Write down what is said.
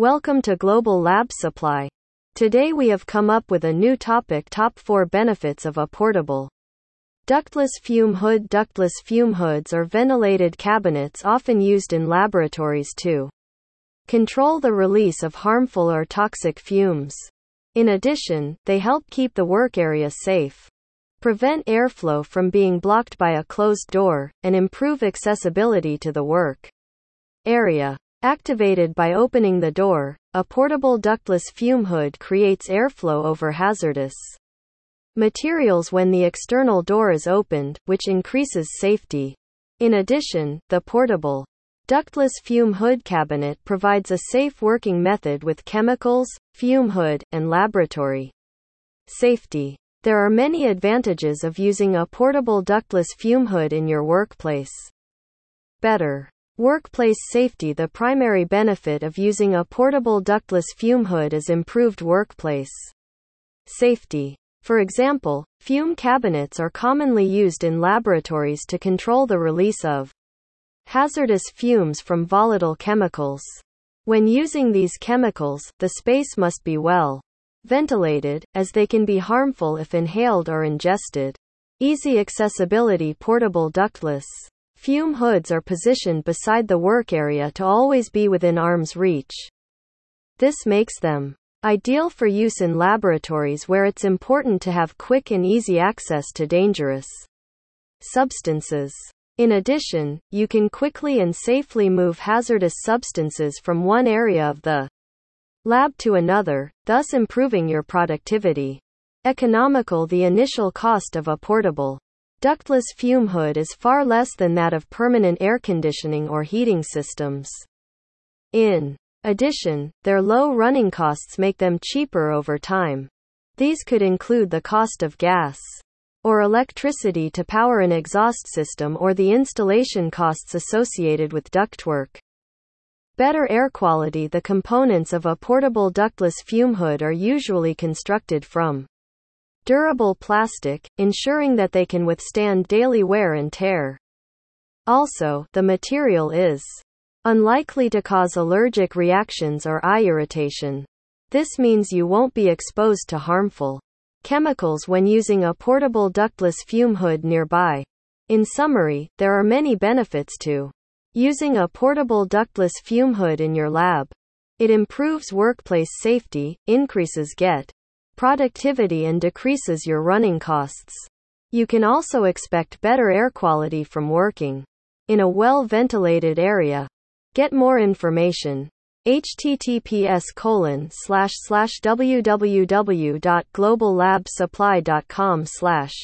Welcome to Global Lab Supply. Today we have come up with a new topic: Top 4 Benefits of a Portable Ductless Fume Hood. Ductless fume hoods are ventilated cabinets often used in laboratories to control the release of harmful or toxic fumes. In addition, they help keep the work area safe, prevent airflow from being blocked by a closed door, and improve accessibility to the work area. Activated by opening the door, a portable ductless fume hood creates airflow over hazardous materials when the external door is opened, which increases safety. In addition, the portable ductless fume hood cabinet provides a safe working method with chemicals, fume hood, and laboratory safety. There are many advantages of using a portable ductless fume hood in your workplace. Better workplace safety. The primary benefit of using a portable ductless fume hood is improved workplace safety. For example, fume cabinets are commonly used in laboratories to control the release of hazardous fumes from volatile chemicals. When using these chemicals, the space must be well ventilated, as they can be harmful if inhaled or ingested. Easy accessibility. Portable ductless fume hoods are positioned beside the work area to always be within arm's reach. This makes them ideal for use in laboratories where it's important to have quick and easy access to dangerous substances. In addition, you can quickly and safely move hazardous substances from one area of the lab to another, thus improving your productivity. Economical. The initial cost of a portable ductless fume hood is far less than that of permanent air conditioning or heating systems. In addition, their low running costs make them cheaper over time. These could include the cost of gas or electricity to power an exhaust system, or the installation costs associated with ductwork. Better air quality. The components of a portable ductless fume hood are usually constructed from durable plastic, ensuring that they can withstand daily wear and tear. Also, the material is unlikely to cause allergic reactions or eye irritation. This means you won't be exposed to harmful chemicals when using a portable ductless fume hood nearby. In summary, there are many benefits to using a portable ductless fume hood in your lab. It improves workplace safety, increases productivity, and decreases your running costs. You can also expect better air quality from working in a well-ventilated area. Get more information: https://www.globallabsupply.com/.